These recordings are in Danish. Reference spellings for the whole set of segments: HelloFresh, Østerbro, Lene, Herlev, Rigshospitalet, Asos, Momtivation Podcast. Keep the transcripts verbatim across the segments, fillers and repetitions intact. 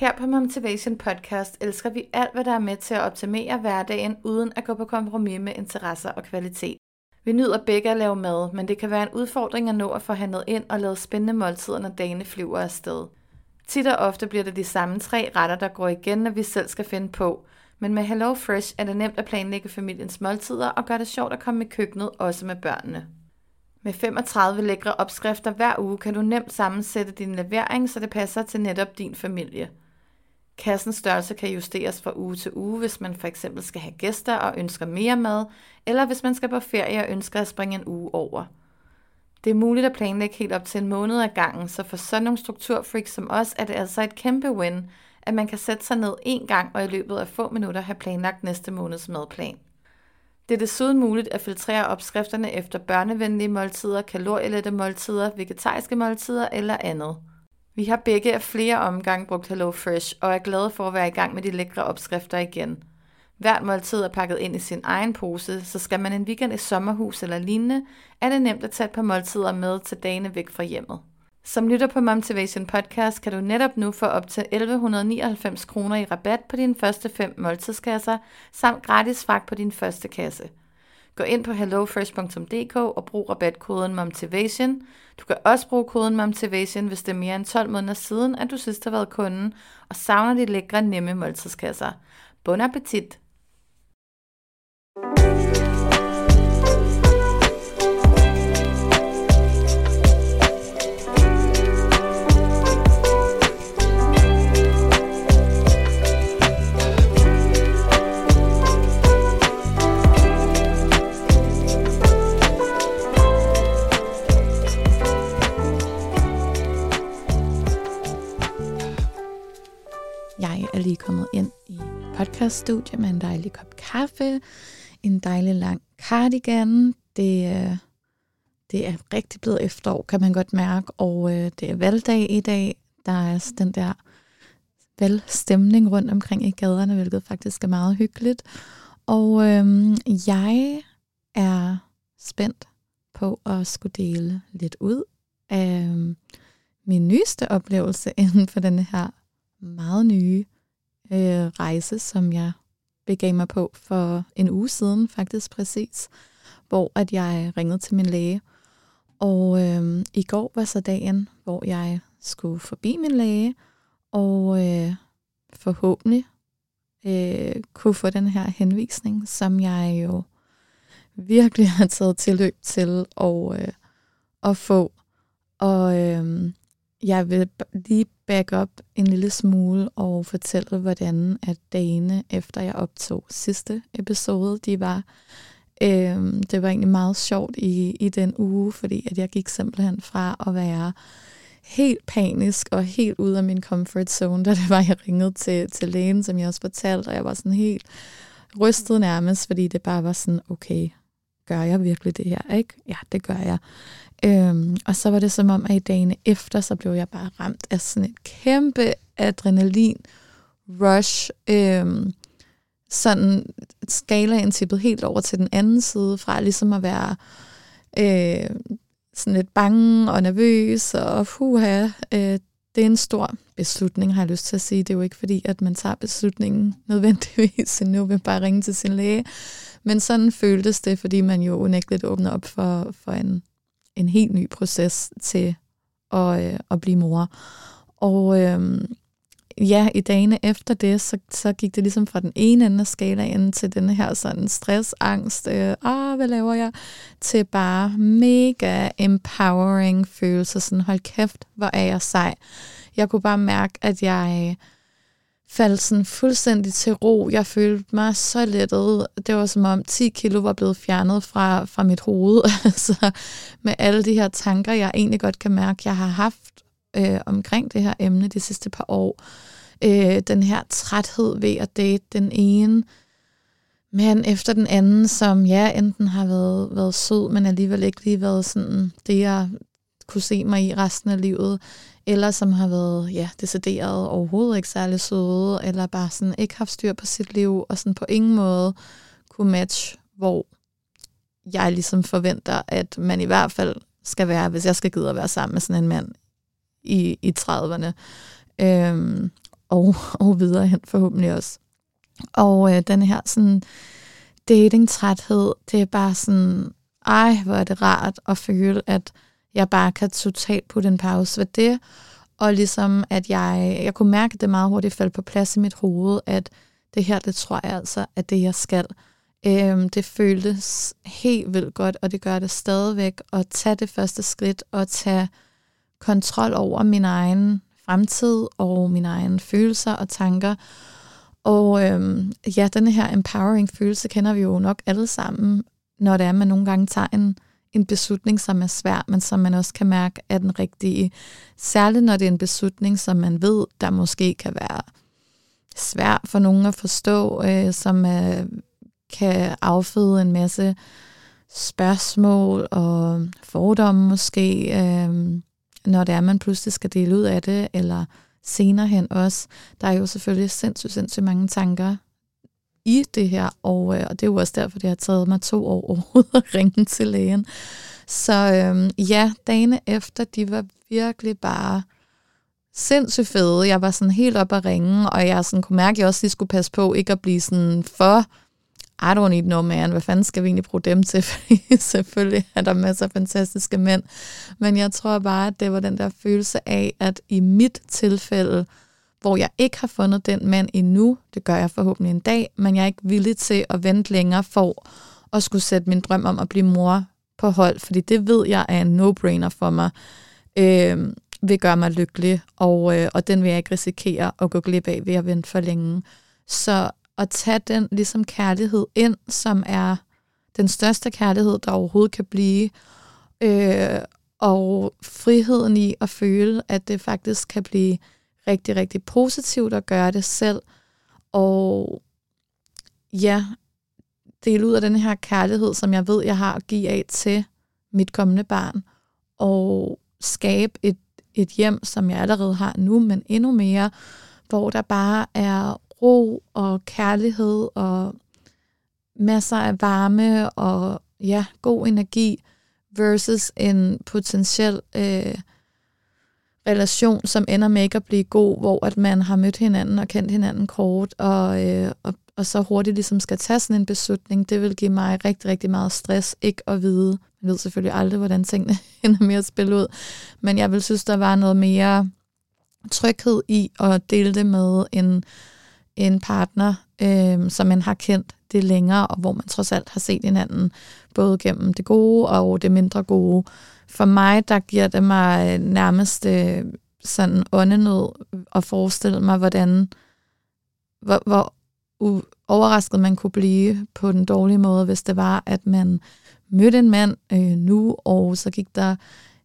Her på Momtivation Podcast elsker vi alt, hvad der er med til at optimere hverdagen, uden at gå på kompromis med interesser og kvalitet. Vi nyder begge at lave mad, men det kan være en udfordring at nå at få handlet ind og lave spændende måltider, når dagene flyver afsted. Tit og ofte bliver det de samme tre retter, der går igen, når vi selv skal finde på. Men med HelloFresh er det nemt at planlægge familiens måltider og gøre det sjovt at komme i køkkenet, også med børnene. Med femogtredive lækre opskrifter hver uge kan du nemt sammensætte din levering, så det passer til netop din familie. Kassens størrelse kan justeres fra uge til uge, hvis man for eksempel skal have gæster og ønsker mere mad, eller hvis man skal på ferie og ønsker at springe en uge over. Det er muligt at planlægge helt op til en måned ad gangen, så for sådan nogle strukturfreaks som os er det altså et kæmpe win, at man kan sætte sig ned én gang og i løbet af få minutter have planlagt næste måneds madplan. Det er desuden muligt at filtrere opskrifterne efter børnevenlige måltider, kalorielette måltider, vegetariske måltider eller andet. Vi har begge af flere omgange brugt HelloFresh og er glade for at være i gang med de lækre opskrifter igen. Hvert måltid er pakket ind i sin egen pose, så skal man en weekend i sommerhus eller lignende, er det nemt at tage et par måltider med til dagene væk fra hjemmet. Som lytter på Momtivation Podcast kan du netop nu få op til elleve nioghalvfems kroner i rabat på dine første fem måltidskasser, samt gratis fragt på din første kasse. Gå ind på hello fresh punktum d k og brug rabatkoden Momtivation. Du kan også bruge koden Momtivation, hvis det er mere end tolv måneder siden, at du sidst har været kunden, og savner de lækre, nemme måltidskasser. Bon appetit! Jeg er lige kommet ind i podcaststudiet med en dejlig kop kaffe, en dejlig lang cardigan. Det, det er rigtig blevet efterår, kan man godt mærke, og det er valgdag i dag. Der er altså den der valgstemning rundt omkring i gaderne, hvilket faktisk er meget hyggeligt. Og øhm, jeg er spændt på at skulle dele lidt ud af min nyeste oplevelse inden for denne her meget nye øh, rejse, som jeg begav mig på for en uge siden, faktisk præcis, hvor at jeg ringede til min læge. Og øh, i går var så dagen, hvor jeg skulle forbi min læge, og øh, forhåbentlig øh, kunne få den her henvisning, som jeg jo virkelig har taget tilløb til og, øh, at få. Og øh, jeg vil lige back up en lille smule og fortælle, hvordan at dagene efter jeg optog sidste episode, de var, øh, det var egentlig meget sjovt i, i den uge, fordi at jeg gik simpelthen fra at være helt panisk og helt ude af min comfort zone, da det var, jeg ringede til, til Lene, som jeg også fortalte, og jeg var sådan helt rystet nærmest, fordi det bare var sådan, okay, gør jeg virkelig det her, ikke? Ja, det gør jeg. Øhm, og så var det som om, at i dagene efter, så blev jeg bare ramt af sådan et kæmpe adrenalin-rush. Øhm, sådan skalaen tippet helt over til den anden side, fra ligesom at være øh, sådan lidt bange og nervøs, og puha, øh, det er en stor beslutning, har jeg lyst til at sige. Det er jo ikke fordi, at man tager beslutningen nødvendigvis endnu, vil bare ringe til sin læge. Men sådan føltes det, fordi man jo unægteligt åbner op for, for en, en helt ny proces til at, øh, at blive mor. Og øh, ja, i dagene efter det, så, så gik det ligesom fra den ene ende af skalaen til den her sådan stress, angst, øh, ah, hvad laver jeg, til bare mega empowering følelser, sådan hold kæft, hvor er jeg sej. Jeg kunne bare mærke, at jeg faldt sådan fuldstændig til ro. Jeg følte mig så lettet. Det var som om ti kilo var blevet fjernet fra, fra mit hoved. Altså, med alle de her tanker, jeg egentlig godt kan mærke, jeg har haft øh, omkring det her emne de sidste par år. Øh, den her træthed ved at date den ene mand efter den anden, som ja, enten har været, været sød, men alligevel ikke lige været sådan det, jeg kunne se mig i resten af livet, eller som har været ja, decideret overhovedet ikke særlig søde, eller bare sådan ikke haft styr på sit liv, og sådan på ingen måde kunne matche, hvor jeg ligesom forventer, at man i hvert fald skal være, hvis jeg skal gide at være sammen med sådan en mand i, i trediverne, øhm, og, og videre hen forhåbentlig også. Og øh, den her sådan datingtræthed, det er bare sådan, ej, hvor er det rart at føle, at jeg bare kan totalt putte en pause ved det, og ligesom at jeg, jeg kunne mærke, at det meget hurtigt faldt på plads i mit hoved, at det her, det tror jeg altså, at det jeg skal. Øhm, det føltes helt vildt godt, og det gør det stadigvæk, at tage det første skridt, og tage kontrol over min egen fremtid, og mine egne følelser og tanker. Og øhm, ja, den her empowering følelse kender vi jo nok alle sammen, når det er, man nogle gange tager en en beslutning, som er svær, men som man også kan mærke er den rigtige. Særligt når det er en beslutning, som man ved, der måske kan være svær for nogen at forstå, øh, som øh, kan afføde en masse spørgsmål og fordomme måske, øh, når det er, man pludselig skal dele ud af det, eller senere hen også. Der er jo selvfølgelig sindssygt, sindssygt mange tanker i det her, og, øh, og det er jo også derfor, det har taget mig to år overhovedet at ringe til lægen. Så øh, ja, dagene efter, de var virkelig bare sindssygt fede. Jeg var sådan helt op at ringe, og jeg sådan kunne mærke, at jeg også lige skulle passe på ikke at blive sådan for, I don't need no man, hvad fanden skal vi egentlig bruge dem til? Fordi selvfølgelig er der masser af fantastiske mænd. Men jeg tror bare, at det var den der følelse af, at i mit tilfælde, hvor jeg ikke har fundet den mand endnu, det gør jeg forhåbentlig en dag, men jeg er ikke villig til at vente længere for at skulle sætte min drøm om at blive mor på hold, fordi det ved jeg er en no-brainer for mig, øh, vil gøre mig lykkelig, og, øh, og den vil jeg ikke risikere at gå glip af ved at vente for længe. Så at tage den ligesom kærlighed ind, som er den største kærlighed, der overhovedet kan blive, øh, og friheden i at føle, at det faktisk kan blive rigtig, rigtig positivt at gøre det selv, og ja, dele ud af den her kærlighed, som jeg ved, jeg har at give af til mit kommende barn, og skabe et, et hjem, som jeg allerede har nu, men endnu mere, hvor der bare er ro og kærlighed og masser af varme og ja, god energi versus en potentiel øh, relation, som ender med ikke at blive god, hvor at man har mødt hinanden og kendt hinanden kort, og, øh, og, og så hurtigt ligesom skal tage sådan en beslutning, det vil give mig rigtig, rigtig meget stress, ikke at vide. Jeg ved selvfølgelig aldrig, hvordan tingene ender med at spille ud, men jeg vil synes, der var noget mere tryghed i at dele det med en, en partner, øh, som man har kendt det længere, og hvor man trods alt har set hinanden, både gennem det gode og det mindre gode. For mig, der giver det mig nærmest øh, sådan åndenød at forestille mig, hvordan, hvor, hvor u- overrasket man kunne blive på den dårlige måde, hvis det var, at man mødte en mand øh, nu, og så gik der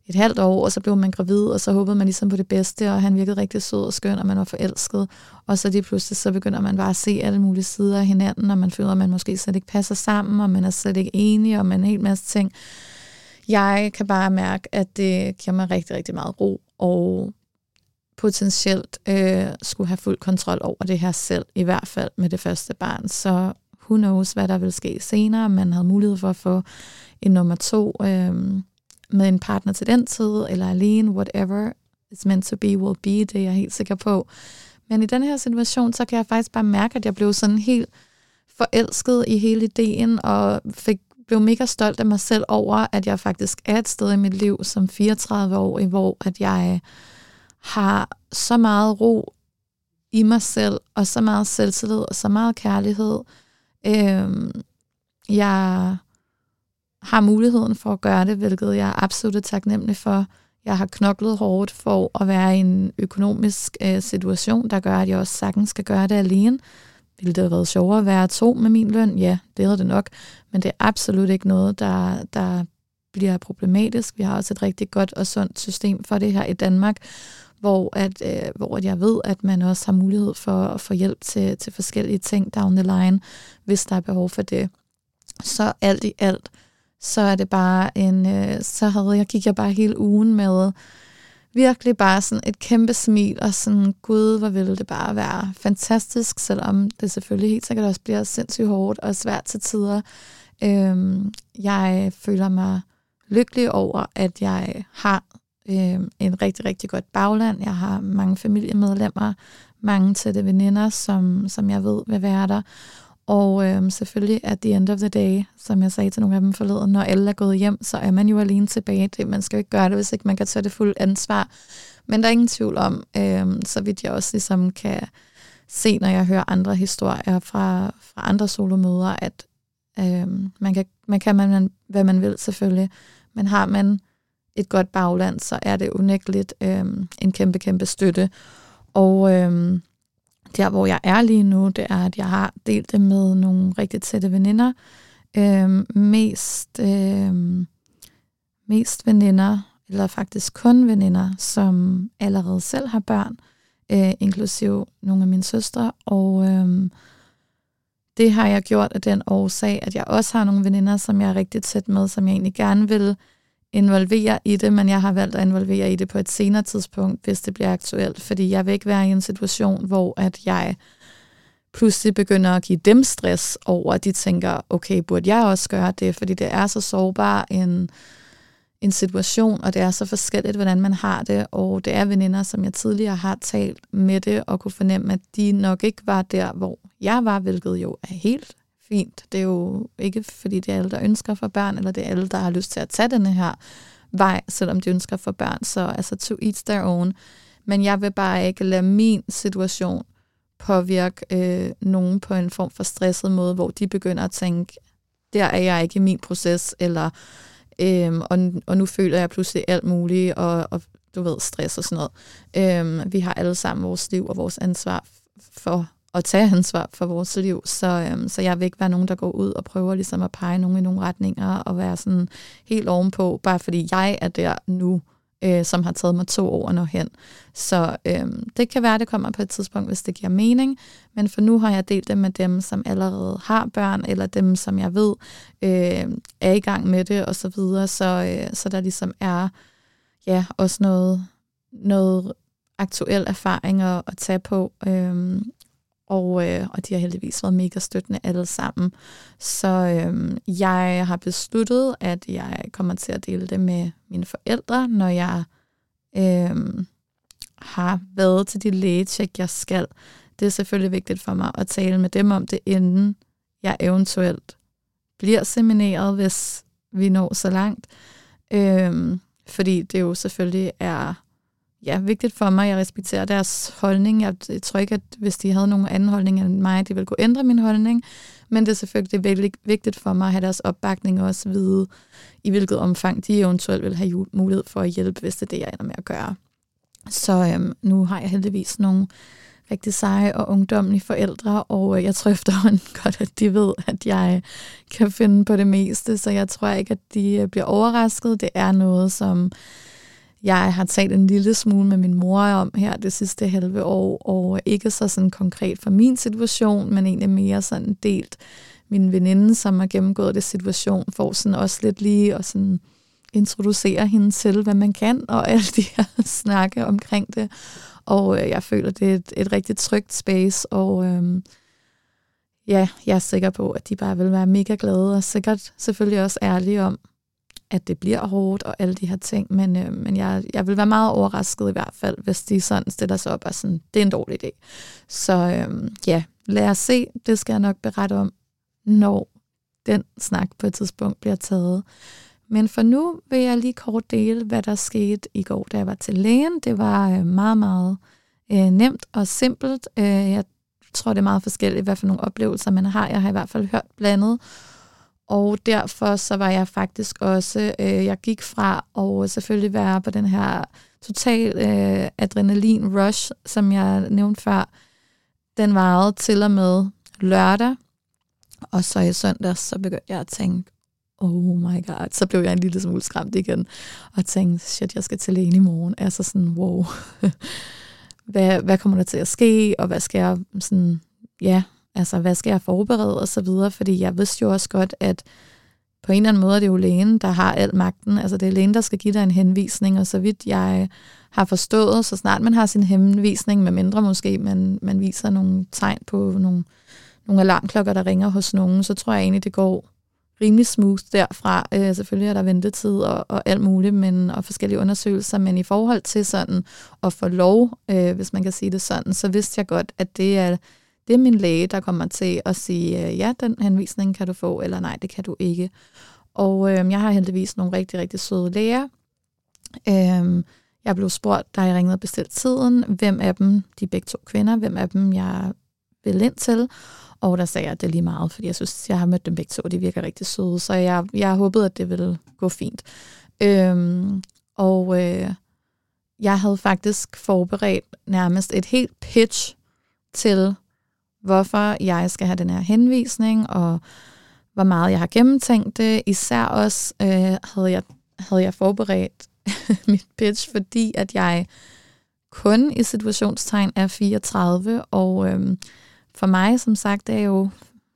et halvt år, og så blev man gravid, og så håbede man ligesom på det bedste, og han virkede rigtig sød og skøn, og man var forelsket. Og så lige pludselig, så begynder man bare at se alle mulige sider af hinanden, og man føler, at man måske slet ikke passer sammen, og man er slet ikke enig, og man er en hel masse ting. Jeg kan bare mærke, at det giver mig rigtig, rigtig meget ro, og potentielt øh, skulle have fuld kontrol over det her selv, i hvert fald med det første barn. Så who knows, hvad der vil ske senere. Man havde mulighed for at få en nummer to øh, med en partner til den tid, eller alene, whatever it's meant to be, will be, det er jeg helt sikker på. Men i den her situation, så kan jeg faktisk bare mærke, at jeg blev sådan helt forelsket i hele ideen, og fik blev mega stolt af mig selv over, at jeg faktisk er et sted i mit liv som fireogtredive-årig, hvor at jeg har så meget ro i mig selv, og så meget selvtillid, og så meget kærlighed. Øhm, jeg har muligheden for at gøre det, hvilket jeg er absolut taknemmelig for. Jeg har knoklet hårdt for at være i en økonomisk øh, situation, der gør, at jeg også sagtens skal gøre det alene. Ville det have været sjovere at være to med min løn? Ja, det havde det nok. Men det er absolut ikke noget, der, der bliver problematisk. Vi har også et rigtig godt og sundt system for det her i Danmark, hvor, at, øh, hvor jeg ved, at man også har mulighed for at få hjælp til, til forskellige ting down the line, hvis der er behov for det. Så alt i alt, så er det bare en... Øh, så havde jeg, gik jeg bare hele ugen med... Virkelig bare sådan et kæmpe smil, og sådan, gud, hvor ville det bare være fantastisk, selvom det selvfølgelig helt sikkert også bliver sindssygt hårdt og svært til tider. Øhm, jeg føler mig lykkelig over, at jeg har øhm, en rigtig, rigtig godt bagland. Jeg har mange familiemedlemmer, mange tætte veninder, som, som jeg ved vil være der. Og øhm, selvfølgelig at the end of the day, som jeg sagde til nogle af dem forleden, når alle er gået hjem, så er man jo alene tilbage. Det, man skal jo ikke gøre det, hvis ikke man kan tage det fuldt ansvar. Men der er ingen tvivl om, øhm, så vidt jeg også ligesom kan se, når jeg hører andre historier fra, fra andre solomøder, at øhm, man kan, man kan man, hvad man vil selvfølgelig. Men har man et godt bagland, så er det unægteligt øhm, en kæmpe, kæmpe støtte. Og... Øhm, Der, hvor jeg er lige nu, det er, at jeg har delt det med nogle rigtig tætte veninder. Øhm, mest, øhm, mest veninder, eller faktisk kun veninder, som allerede selv har børn, øh, inklusive nogle af mine søstre. Og øhm, det har jeg gjort af den årsag, at jeg også har nogle veninder, som jeg er rigtig tæt med, som jeg egentlig gerne vil involvere i det, men jeg har valgt at involvere i det på et senere tidspunkt, hvis det bliver aktuelt, fordi jeg vil ikke være i en situation, hvor at jeg pludselig begynder at give dem stress over, at de tænker, okay, burde jeg også gøre det, fordi det er så sårbar en, en situation, og det er så forskelligt, hvordan man har det, og det er veninder, som jeg tidligere har talt med det, og kunne fornemme, at de nok ikke var der, hvor jeg var, hvilket jo er helt fint. Det er jo ikke, fordi det er alle, der ønsker for børn, eller det er alle, der har lyst til at tage denne her vej, selvom de ønsker for børn. Så altså, to each their own. Men jeg vil bare ikke lade min situation påvirke øh, nogen på en form for stresset måde, hvor de begynder at tænke, der er jeg ikke i min proces, eller øh, og, og nu føler jeg pludselig alt muligt, og, og du ved, stress og sådan noget. Øh, vi har alle sammen vores liv og vores ansvar for og tage ansvar for vores liv, så, øhm, så jeg vil ikke være nogen, der går ud og prøver ligesom at pege nogen i nogle retninger, og være sådan helt ovenpå, bare fordi jeg er der nu, øh, som har taget mig to år nu hen. Så øhm, det kan være, det kommer på et tidspunkt, hvis det giver mening, men for nu har jeg delt det med dem, som allerede har børn, eller dem, som jeg ved, øh, er i gang med det, og så videre, så, øh, så der ligesom er, ja, også noget, noget aktuel erfaring at, at tage på, øh, Og, øh, og de har heldigvis været mega støttende alle sammen. Så øh, jeg har besluttet, at jeg kommer til at dele det med mine forældre, når jeg øh, har været til de lægetjek, jeg skal. Det er selvfølgelig vigtigt for mig at tale med dem om det, inden jeg eventuelt bliver semineret, hvis vi når så langt. Øh, fordi det jo selvfølgelig er... Ja, vigtigt for mig. Jeg respekterer deres holdning. Jeg tror ikke, at hvis de havde nogen anden holdning end mig, de ville kunne ændre min holdning. Men det er selvfølgelig vigtigt for mig at have deres opbakning og også vide, i hvilket omfang de eventuelt vil have mulighed for at hjælpe, hvis det er det, jeg ender med at gøre. Så øhm, nu har jeg heldigvis nogle rigtig seje og ungdommelige forældre, og jeg tror efterhånden godt, at de ved, at jeg kan finde på det meste. Så jeg tror ikke, at de bliver overrasket. Det er noget, som... Jeg har talt en lille smule med min mor om her det sidste halve år, og ikke så sådan konkret for min situation, men egentlig mere sådan delt. Min veninde, som har gennemgået det situation, får sådan også lidt lige og sådan introducerer hende til, hvad man kan, og alle de her snakke omkring det. Og øh, jeg føler, det er et, et rigtig trygt space, og øh, ja, jeg er sikker på, at de bare vil være mega glade, og sikkert selvfølgelig også ærlige om, at det bliver hårdt og alle de her ting, men, øh, men jeg, jeg vil være meget overrasket i hvert fald, hvis de sådan stiller sig op og sådan, det er en dårlig idé. Så øh, ja, lad os se, det skal jeg nok berette om, når den snak på et tidspunkt bliver taget. Men for nu vil jeg lige kort dele, hvad der skete i går, da jeg var til lægen. Det var meget, meget øh, nemt og simpelt. Øh, jeg tror, det er meget forskelligt, hvad for nogle oplevelser man har. Jeg har i hvert fald hørt blandet. Og derfor så var jeg faktisk også, øh, jeg gik fra at selvfølgelig være på den her total øh, adrenalin-rush, som jeg nævnte før. Den varede til og med lørdag. Og så i søndags, så begyndte jeg at tænke, oh my god, så blev jeg en lille smule skræmt igen, og tænkte, shit, jeg skal til lægen i morgen, altså sådan, wow, hvad, hvad kommer der til at ske, og hvad skal jeg, sådan, ja, altså, hvad skal jeg forberede, og så videre, fordi jeg vidste jo også godt, at på en eller anden måde, det er jo lægen, der har al magten, altså det er lægen, der skal give dig en henvisning, og så vidt jeg har forstået, så snart man har sin henvisning, med mindre måske, man, man viser nogle tegn på nogle, nogle alarmklokker, der ringer hos nogen, så tror jeg egentlig, det går rimelig smooth derfra. Øh, selvfølgelig er der ventetid og, og alt muligt, men, og forskellige undersøgelser, men i forhold til sådan at få lov, øh, hvis man kan sige det sådan, så vidste jeg godt, at det er, det er min læge, der kommer til at sige, øh, ja, den henvisning kan du få, eller nej, det kan du ikke. Og øh, jeg har heldigvis nogle rigtig, rigtig søde læger. Øh, jeg blev spurgt, da jeg ringede og bestilte tiden, hvem af dem, de begge to kvinder, hvem af dem jeg ville ind til, og der sagde jeg, at det er lige meget, fordi jeg synes, jeg har mødt dem begge to, og de virker rigtig søde, så jeg, jeg håbede, at det ville gå fint. Øhm, og øh, jeg havde faktisk forberedt nærmest et helt pitch til, hvorfor jeg skal have den her henvisning, og hvor meget jeg har gennemtænkt det. Især også øh, havde, jeg, havde jeg forberedt mit pitch, fordi at jeg kun i situationstegn er fireogtredive, og øhm, for mig, som sagt, det er jo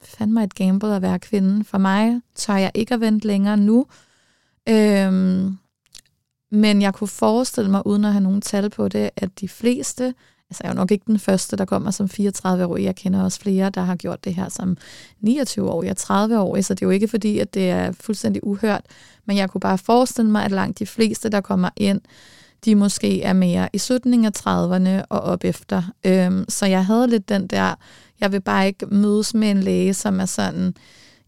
fandme et gamble at være kvinde. For mig tør jeg ikke at vente længere nu. Øhm, men jeg kunne forestille mig, uden at have nogen tal på det, at de fleste, altså jeg er jo nok ikke den første, der kommer som fireogtredive-årig. Jeg kender også flere, der har gjort det her som niogtyve-årig og tredive-årig, så det er jo ikke fordi, at det er fuldstændig uhørt. Men jeg kunne bare forestille mig, at langt de fleste, der kommer ind, de måske er mere i slutningen af trediverne og op efter. Øhm, så jeg havde lidt den der, jeg vil bare ikke mødes med en læge, som er sådan,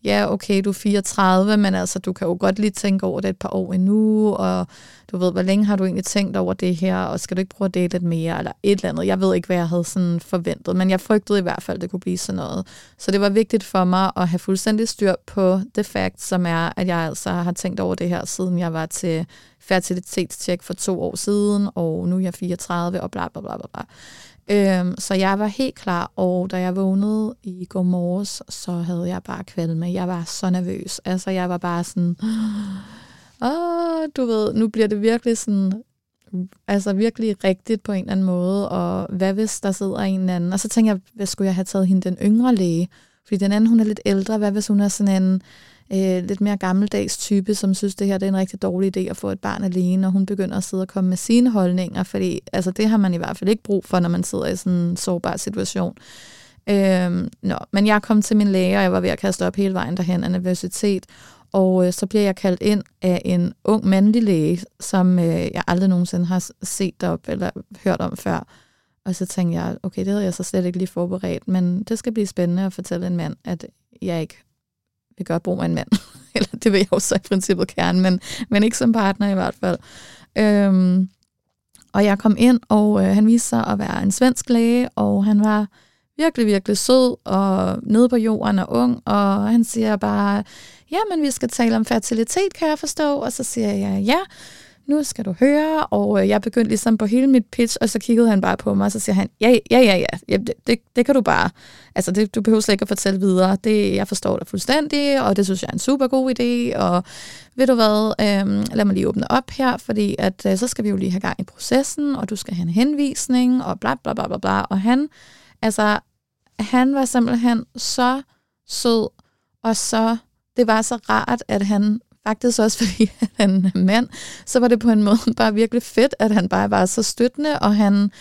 ja okay, du er fireogtredive, men altså du kan jo godt lige tænke over det et par år endnu, og du ved, hvor længe har du egentlig tænkt over det her, og skal du ikke prøve at dele lidt mere, eller et eller andet. Jeg ved ikke, hvad jeg havde sådan forventet, men jeg frygtede i hvert fald, det kunne blive sådan noget. Så det var vigtigt for mig at have fuldstændig styr på det fakt, som er, at jeg altså har tænkt over det her, siden jeg var til fertilitetstjek for to år siden, og nu er jeg fireogtredive, og bla bla bla bla. Øhm, så jeg var helt klar, og da jeg vågnede i går morges, så havde jeg bare kvalme. Jeg var så nervøs. Altså, jeg var bare sådan, åh, du ved, nu bliver det virkelig sådan, altså virkelig rigtigt på en eller anden måde, og hvad hvis der sidder en eller anden? Og så tænkte jeg, hvad skulle jeg have taget hende, den yngre læge? Fordi den anden, hun er lidt ældre. Hvad hvis hun er sådan en øh, lidt mere gammeldags type, som synes, det her det er en rigtig dårlig idé at få et barn alene, og hun begynder at sidde og komme med sine holdninger, fordi altså, det har man i hvert fald ikke brug for, når man sidder i sådan en sårbar situation. Øhm, no. Men jeg kom til min læge, og jeg var ved at kaste op hele vejen derhen af nervøsitet, og øh, så bliver jeg kaldt ind af en ung mandlig læge, som øh, jeg aldrig nogensinde har set op eller hørt om før. Og så tænkte jeg, okay, det havde jeg så slet ikke lige forberedt, men det skal blive spændende at fortælle en mand, at jeg ikke vil gøre brug af en mand. Eller det vil jeg jo så i princippet gerne, men, men ikke som partner i hvert fald. Øhm, og jeg kom ind, og øh, han viste sig at være en svensk læge, og han var virkelig, virkelig sød og nede på jorden og ung, og han siger bare, ja, men vi skal tale om fertilitet, kan jeg forstå, og så siger jeg, ja, nu skal du høre, og jeg begyndte ligesom på hele mit pitch, og så kiggede han bare på mig, og så siger han, ja, ja, ja, ja, det, det, det kan du bare, altså det, du behøver slet ikke at fortælle videre, det, jeg forstår dig fuldstændig, og det synes jeg er en super god idé, og ved du hvad, øhm, lad mig lige åbne op her, fordi at, øh, så skal vi jo lige have gang i processen, og du skal have en henvisning, og bla bla bla bla bla, og han, altså, han var simpelthen så sød, og så, det var så rart, at han faktisk også fordi han er mand, så var det på en måde bare virkelig fedt, at han bare var så støttende, og han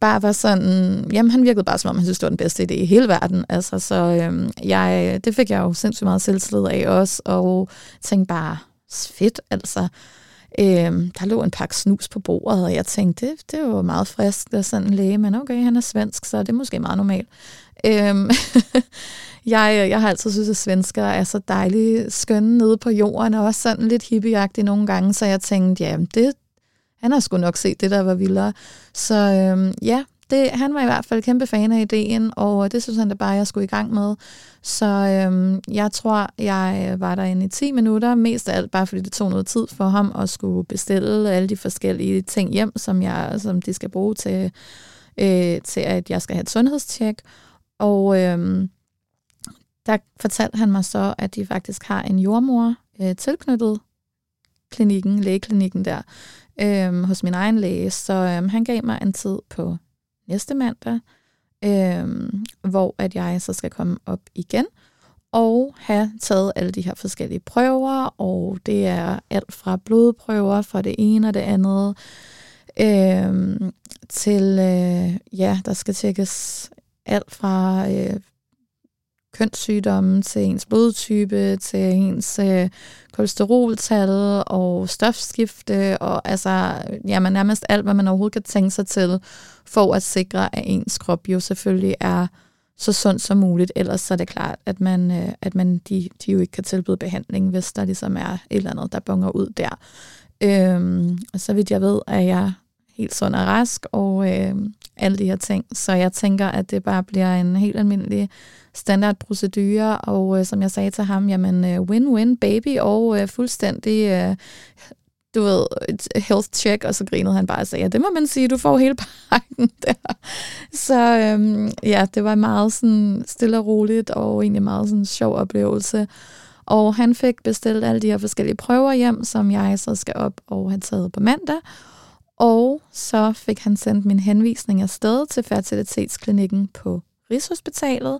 bare var sådan, jamen han virkede bare som om, han synes, det var den bedste idé i hele verden. Altså, så øhm, jeg, det fik jeg jo sindssygt meget selvtillid af også, og tænkte bare, fedt altså. Øhm, der lå en pakke snus på bordet, og jeg tænkte, det, det var meget frisk, der sådan en læge, men okay, han er svensk, så det er måske meget normalt. Øhm, jeg, jeg har altid synes, at svenskere er så dejlige, skønne nede på jorden, og også sådan lidt hippieagtige nogle gange, så jeg tænkte, ja, det, han har sgu nok set det, der var vildere. Så øhm, ja, det, han var i hvert fald kæmpe fan af ideen, og det synes han da bare, jeg skulle i gang med. Så øhm, jeg tror, jeg var derinde i ti minutter, mest af alt bare fordi det tog noget tid for ham at skulle bestille alle de forskellige ting hjem, som, jeg, som de skal bruge til, øh, til, at jeg skal have et sundhedstjek. Og øhm, der fortalte han mig så, at de faktisk har en jordmor øh, tilknyttet klinikken, lægeklinikken der, øh, hos min egen læge. Så øh, han gav mig en tid på næste mandag, øh, hvor at jeg så skal komme op igen og have taget alle de her forskellige prøver, og det er alt fra blodprøver fra det ene og det andet, øh, til, øh, ja, der skal tjekkes alt fra øh, kønssygdomme til ens blodtype, til ens øh, kolesteroltal og stofskifte, og altså, jamen, nærmest alt, hvad man overhovedet kan tænke sig til, for at sikre, at ens krop jo selvfølgelig er så sund som muligt. Ellers så er det klart, at, man, øh, at man, de, de jo ikke kan tilbyde behandling, hvis der ligesom er et eller andet, der bonger ud der. Øhm, og så vidt jeg ved, at jeg helt sund og rask, og øh, alle de her ting. Så jeg tænker, at det bare bliver en helt almindelig standardprocedure, og øh, som jeg sagde til ham, jamen øh, win-win baby, og øh, fuldstændig, øh, du ved, et health check, og så grinede han bare og sagde, ja, det må man sige, du får hele pakken der. Så øh, ja, det var meget sådan stille og roligt, og egentlig meget sådan sjov oplevelse. Og han fik bestilt alle de her forskellige prøver hjem, som jeg så skal op og have taget på mandag. Og så fik han sendt min henvisning afsted til fertilitetsklinikken på Rigshospitalet.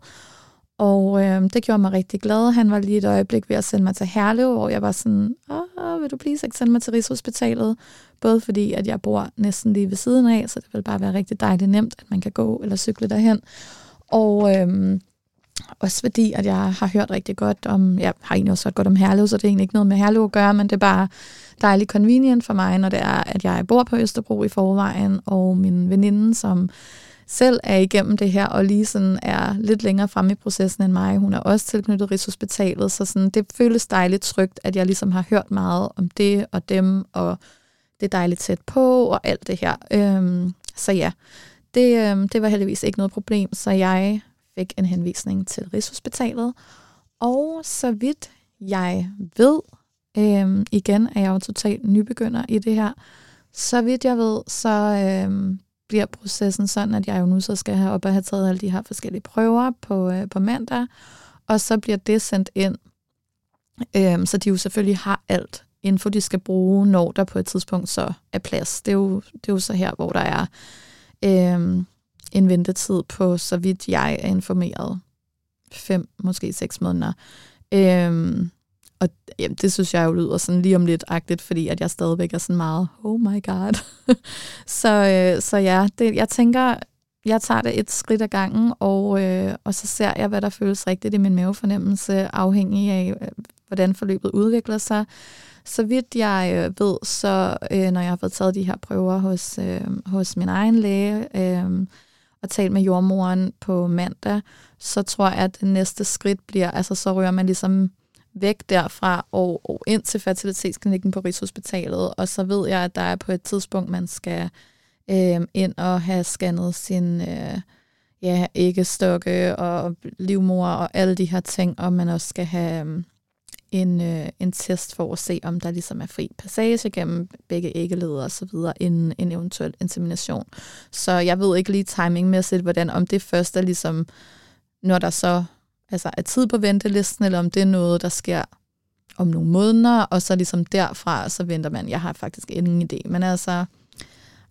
Og øh, det gjorde mig rigtig glad. Han var lige et øjeblik ved at sende mig til Herlev, hvor jeg var sådan, åh, vil du please ikke sende mig til Rigshospitalet? Både fordi, at jeg bor næsten lige ved siden af, så det ville bare være rigtig dejligt nemt, at man kan gå eller cykle derhen. Og øh, også fordi, at jeg har hørt rigtig godt om, jeg har egentlig også hørt godt om Herlev, så det er egentlig ikke noget med Herlev at gøre, men det er bare dejligt convenient for mig, når det er, at jeg bor på Østerbro i forvejen, og min veninde, som selv er igennem det her, og lige sådan er lidt længere fremme i processen end mig, hun er også tilknyttet Rigshospitalet, så sådan, det føles dejligt trygt, at jeg ligesom har hørt meget om det og dem, og det er dejligt tæt på, og alt det her. Øhm, så ja, det, øhm, det var heldigvis ikke noget problem, så jeg fik en henvisning til Rigshospitalet, og så vidt jeg ved, Øhm, igen er jeg jo totalt nybegynder i det her. Så vidt jeg ved, så øhm, bliver processen sådan, at jeg jo nu så skal have op og have taget alle de her forskellige prøver på, øh, på mandag, og så bliver det sendt ind. Øhm, så de jo selvfølgelig har alt info, de skal bruge, når der på et tidspunkt så er plads. Det er jo, det er jo så her, hvor der er øhm, en ventetid på, så vidt jeg er informeret, fem, måske seks måneder. Øhm, Og jamen, det synes jeg jo lyder sådan lige om lidt-agtigt, fordi at jeg stadigvæk er sådan meget, oh my god. så, øh, så ja, det, jeg tænker, jeg tager det et skridt ad gangen, og, øh, og så ser jeg, hvad der føles rigtigt i min mavefornemmelse, afhængig af, øh, hvordan forløbet udvikler sig. Så vidt jeg øh, ved, så øh, når jeg har fået taget de her prøver hos, øh, hos min egen læge, øh, og talt med jordmoren på mandag, så tror jeg, at det næste skridt bliver, altså så rører man ligesom væk derfra og, og ind til fertilitetsklinikken på Rigshospitalet, og så ved jeg, at der er på et tidspunkt, man skal øh, ind og have scannet sin øh, ja, æggestokke og livmor og alle de her ting, og man også skal have en, øh, en test for at se, om der ligesom er fri passage gennem begge æggeleder og så videre, inden en eventuel insemination. Så jeg ved ikke lige timingmæssigt, hvordan, om det først er ligesom, når der så altså er tid på ventelisten, eller om det er noget, der sker om nogle måneder, og så ligesom derfra, så venter man. Jeg har faktisk ingen idé, men altså,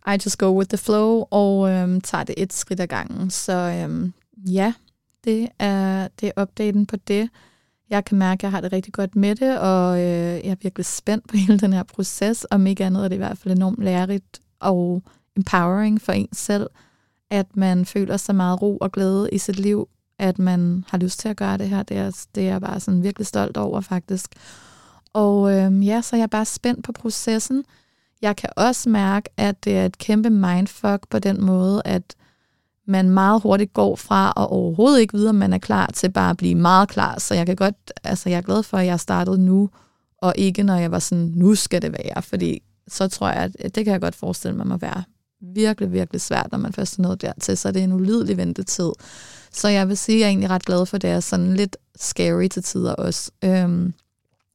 I just go with the flow, og øhm, tager det et skridt ad gangen. Så øhm, ja, det er, det er updaten på det. Jeg kan mærke, at jeg har det rigtig godt med det, og øh, jeg er virkelig spændt på hele den her proces, og mega andet er det i hvert fald enormt lærerigt og empowering for en selv, at man føler så meget ro og glæde i sit liv, at man har lyst til at gøre det her. Det er, det er jeg bare sådan virkelig stolt over, faktisk. Og øh, ja, så jeg er bare spændt på processen. Jeg kan også mærke, at det er et kæmpe mindfuck på den måde, at man meget hurtigt går fra og overhovedet ikke vide, om man er klar, til bare at blive meget klar. Så jeg kan godt, altså jeg er glad for, at jeg startede nu, og ikke når jeg var sådan, nu skal det være, fordi så tror jeg, at det kan jeg godt forestille mig må være virkelig, virkelig svært, når man først er nået dertil, så det er en ulidelig ventetid. Så jeg vil sige, at jeg er egentlig ret glad for, det er sådan lidt scary til tider også. Øhm,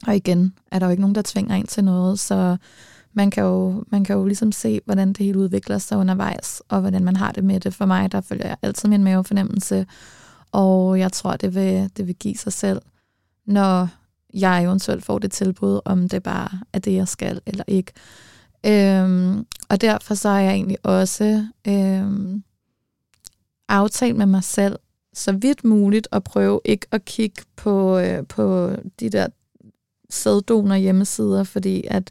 og igen, er der jo ikke nogen, der tvinger en til noget, så man kan jo, man kan jo ligesom se, hvordan det hele udvikler sig undervejs, og hvordan man har det med det. For mig, der følger jeg altid min mavefornemmelse, og jeg tror, det vil, det vil give sig selv, når jeg eventuelt får det tilbud, om det bare er det, jeg skal eller ikke. Øhm, og derfor så har jeg egentlig også øhm, aftalt med mig selv, så vidt muligt at prøve ikke at kigge på, øh, på de der sæddonor hjemmesider, fordi at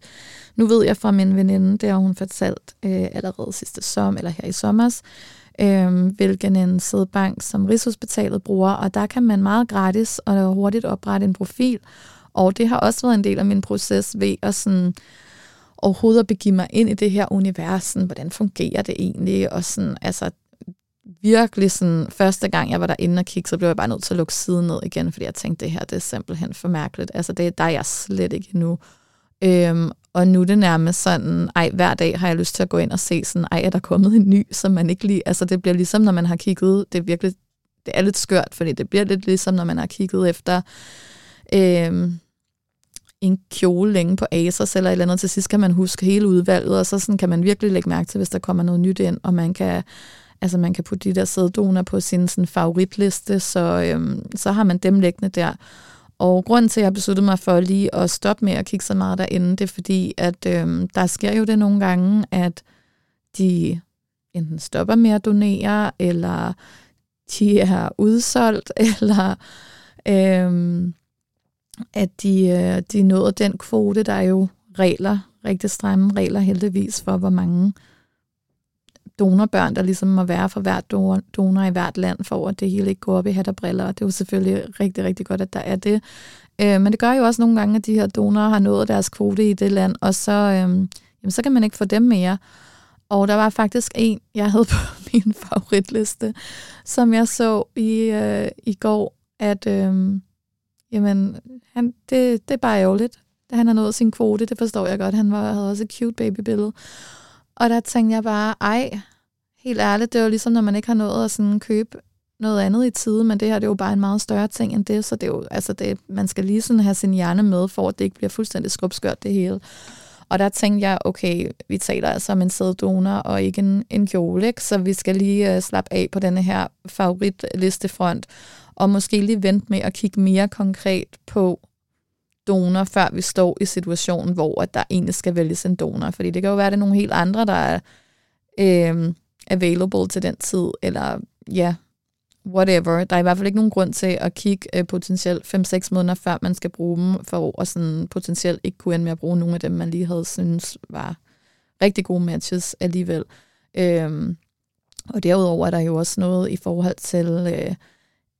nu ved jeg fra min veninde, det har hun fortalt øh, allerede sidste sommer, eller her i sommers, øh, hvilken en sædbank, som Rigshospitalet bruger, og der kan man meget gratis og hurtigt oprette en profil, og det har også været en del af min proces ved at sådan overhovedet at begive mig ind i det her univers, sådan, hvordan fungerer det egentlig, og sådan, altså virkelig sådan, første gang jeg var derinde og kigge, så blev jeg bare nødt til at lukke siden ned igen, fordi jeg tænkte, det her, det er simpelthen for mærkeligt. Altså, det, der er jeg slet ikke endnu. Øhm, og nu er det nærmest sådan, ej, hver dag har jeg lyst til at gå ind og se sådan, ej, er der kommet en ny, som man ikke lige, altså det bliver ligesom, når man har kigget, det er virkelig, det er lidt skørt, fordi det bliver lidt ligesom, når man har kigget efter øhm, en kjole længe på Asos eller et eller andet, til sidst kan man huske hele udvalget, og så sådan kan man virkelig lægge mærke til, hvis der kommer noget nyt ind, og man kan Altså man kan putte de der sæddonorer på sin sådan, favoritliste, så, øhm, så har man dem liggende der. Og grunden til, at jeg besluttede mig for lige at stoppe med at kigge så meget derinde, det er fordi, at øhm, der sker jo det nogle gange, at de enten stopper med at donere, eller de er udsolgt, eller øhm, at de, øh, de nåede den kvote. Der er jo regler, rigtig stramme regler heldigvis for, hvor mange donorbørn, der ligesom må være for hver donor i hvert land, for at det hele ikke går op i hat og briller, og det er jo selvfølgelig rigtig, rigtig godt, at der er det. Øh, men det gør jo også nogle gange, at de her donorer har nået deres kvote i det land, og så, øh, jamen, så kan man ikke få dem mere. Og der var faktisk en, jeg havde på min favoritliste, som jeg så i, øh, i går, at øh, jamen, han, det, det er bare ærgerligt, at han har nået sin kvote, det forstår jeg godt. Han var, havde også et cute babybillede. Og der tænkte jeg bare, ej, helt ærligt, det er jo ligesom, når man ikke har nået at sådan købe noget andet i tide, men det her det er jo bare en meget større ting end det, så det er jo, altså det, man skal lige sådan have sin hjerne med, for at det ikke bliver fuldstændig skrubskørt det hele. Og der tænkte jeg, okay, vi taler altså om en sæddonor og ikke en, en kjole, ikke? Så vi skal lige uh, slappe af på denne her favoritlistefront, og måske lige vente med at kigge mere konkret på donor, før vi står i situationen, hvor der egentlig skal vælges en donor. Fordi det kan jo være, at det er nogle helt andre, der er øh, available til den tid, eller ja, yeah, whatever. Der er i hvert fald ikke nogen grund til at kigge øh, potentielt fem til seks måneder, før man skal bruge dem, for at sådan potentielt ikke kunne ende med at bruge nogle af dem, man lige havde synes var rigtig gode matches alligevel. Øh, og derudover er der jo også noget i forhold til øh,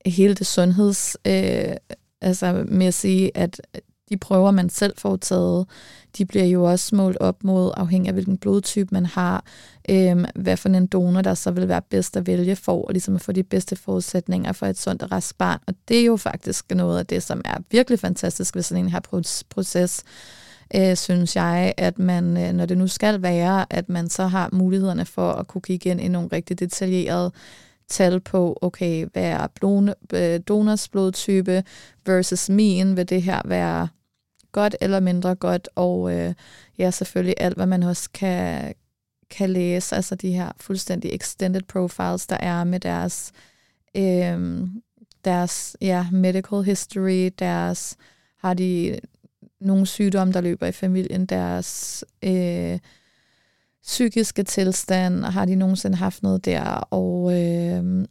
hele det sundheds... Øh, altså med at sige, at de prøver, man selv får taget, de bliver jo også målt op mod, afhængig af hvilken blodtype man har, øh, hvad for en donor, der så vil være bedst at vælge for, og ligesom at få de bedste forudsætninger for et sundt og rask barn. Og det er jo faktisk noget af det, som er virkelig fantastisk ved sådan en her proces, øh, synes jeg, at man, når det nu skal være, at man så har mulighederne for at kunne kigge ind i nogle rigtig detaljerede tal på, okay, hvad er donors blodtype versus min, vil det her være godt eller mindre godt, og øh, ja, selvfølgelig alt, hvad man også kan, kan læse, altså de her fuldstændig extended profiles, der er med deres, øh, deres ja, medical history, deres, har de nogle sygdomme, der løber i familien, deres øh, psykiske tilstand, og har de nogensinde haft noget der, og øh,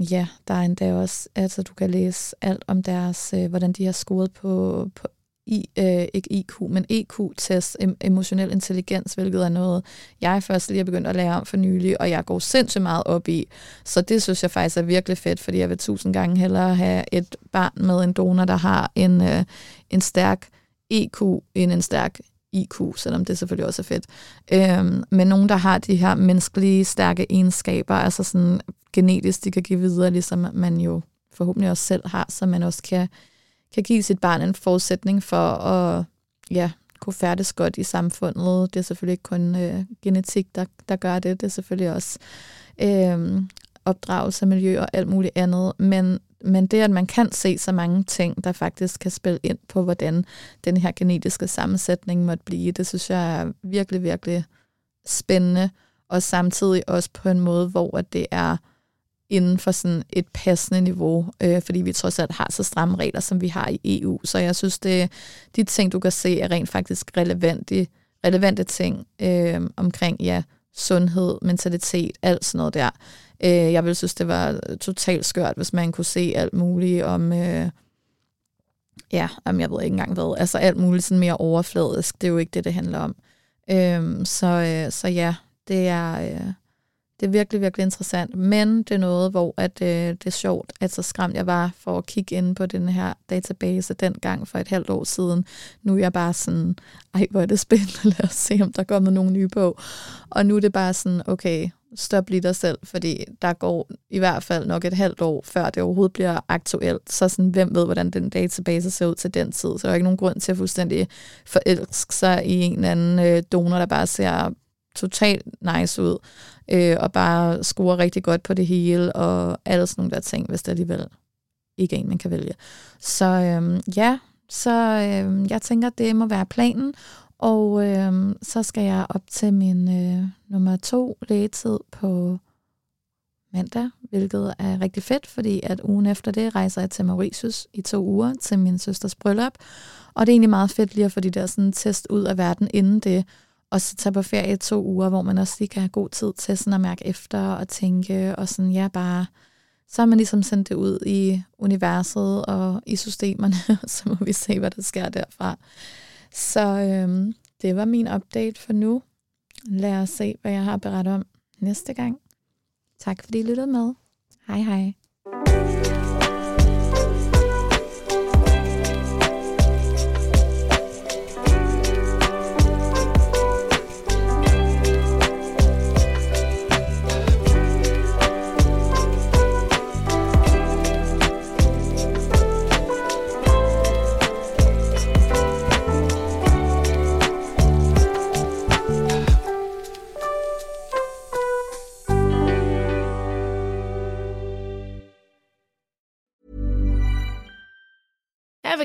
Ja, der er endda også, altså du kan læse alt om deres, øh, hvordan de har scoret på, på I, øh, ikke I Q, men E Q-test, em- emotionel intelligens, hvilket er noget, jeg først lige har begyndt at lære om for nylig, og jeg går sindssygt meget op i. Så det synes jeg faktisk er virkelig fedt, fordi jeg vil tusind gange hellere have et barn med en donor, der har en, øh, en stærk E Q end en stærk I Q, selvom det selvfølgelig også er fedt. Øhm, men nogen, der har de her menneskelige stærke egenskaber, altså sådan genetisk, de kan give videre, ligesom man jo forhåbentlig også selv har, så man også kan, kan give sit barn en forudsætning for at ja, kunne færdes godt i samfundet. Det er selvfølgelig ikke kun øh, genetik, der, der gør det. Det er selvfølgelig også øh, opdragelse, miljø og alt muligt andet. Men, men det, at man kan se så mange ting, der faktisk kan spille ind på, hvordan den her genetiske sammensætning måtte blive, det synes jeg er virkelig, virkelig spændende. Og samtidig også på en måde, hvor det er inden for sådan et passende niveau, øh, fordi vi trods alt har så stramme regler, som vi har i E U. Så jeg synes, det, de ting, du kan se, er rent faktisk relevante, relevante ting øh, omkring ja, sundhed, mentalitet, alt sådan noget der. Øh, jeg ville synes, det var totalt skørt, hvis man kunne se alt muligt om, øh, ja, om jeg ved ikke engang hvad, altså alt muligt sådan mere overfladisk. Det er jo ikke det, det handler om. Øh, så, øh, så ja, det er... Øh, Det er virkelig, virkelig interessant, men det er noget, hvor at, øh, det er sjovt, at så skræmt jeg var for at kigge inde på den her database dengang for et halvt år siden. Nu er jeg bare sådan, ej hvor er det spændende, lad os se om der kommer nogle nye på. Og nu er det bare sådan, okay, stop lige dig selv, fordi der går i hvert fald nok et halvt år, før det overhovedet bliver aktuelt. Så sådan, hvem ved, hvordan den database ser ud til den tid. Så der er ikke nogen grund til at fuldstændig forelske sig i en eller anden øh, donor, der bare ser totalt nice ud, øh, og bare score rigtig godt på det hele, og alle sådan nogle der ting, hvis det alligevel ikke er en, man kan vælge. Så øh, ja, så øh, jeg tænker, det må være planen, og øh, så skal jeg op til min øh, nummer to lægetid på mandag, hvilket er rigtig fedt, fordi at ugen efter det rejser jeg til Mauritius i to uger til min søsters bryllup, og det er egentlig meget fedt lige at få de der sådan, test ud af verden inden det, og så tage på ferie i to uger, hvor man også lige kan have god tid til sådan at mærke efter og tænke, og sådan, ja, bare, så har man ligesom sendt det ud i universet og i systemerne, så må vi se, hvad der sker derfra. Så øhm, det var min update for nu. Lad os se, hvad jeg har berettet om næste gang. Tak fordi I lyttede med. Hej hej. Ever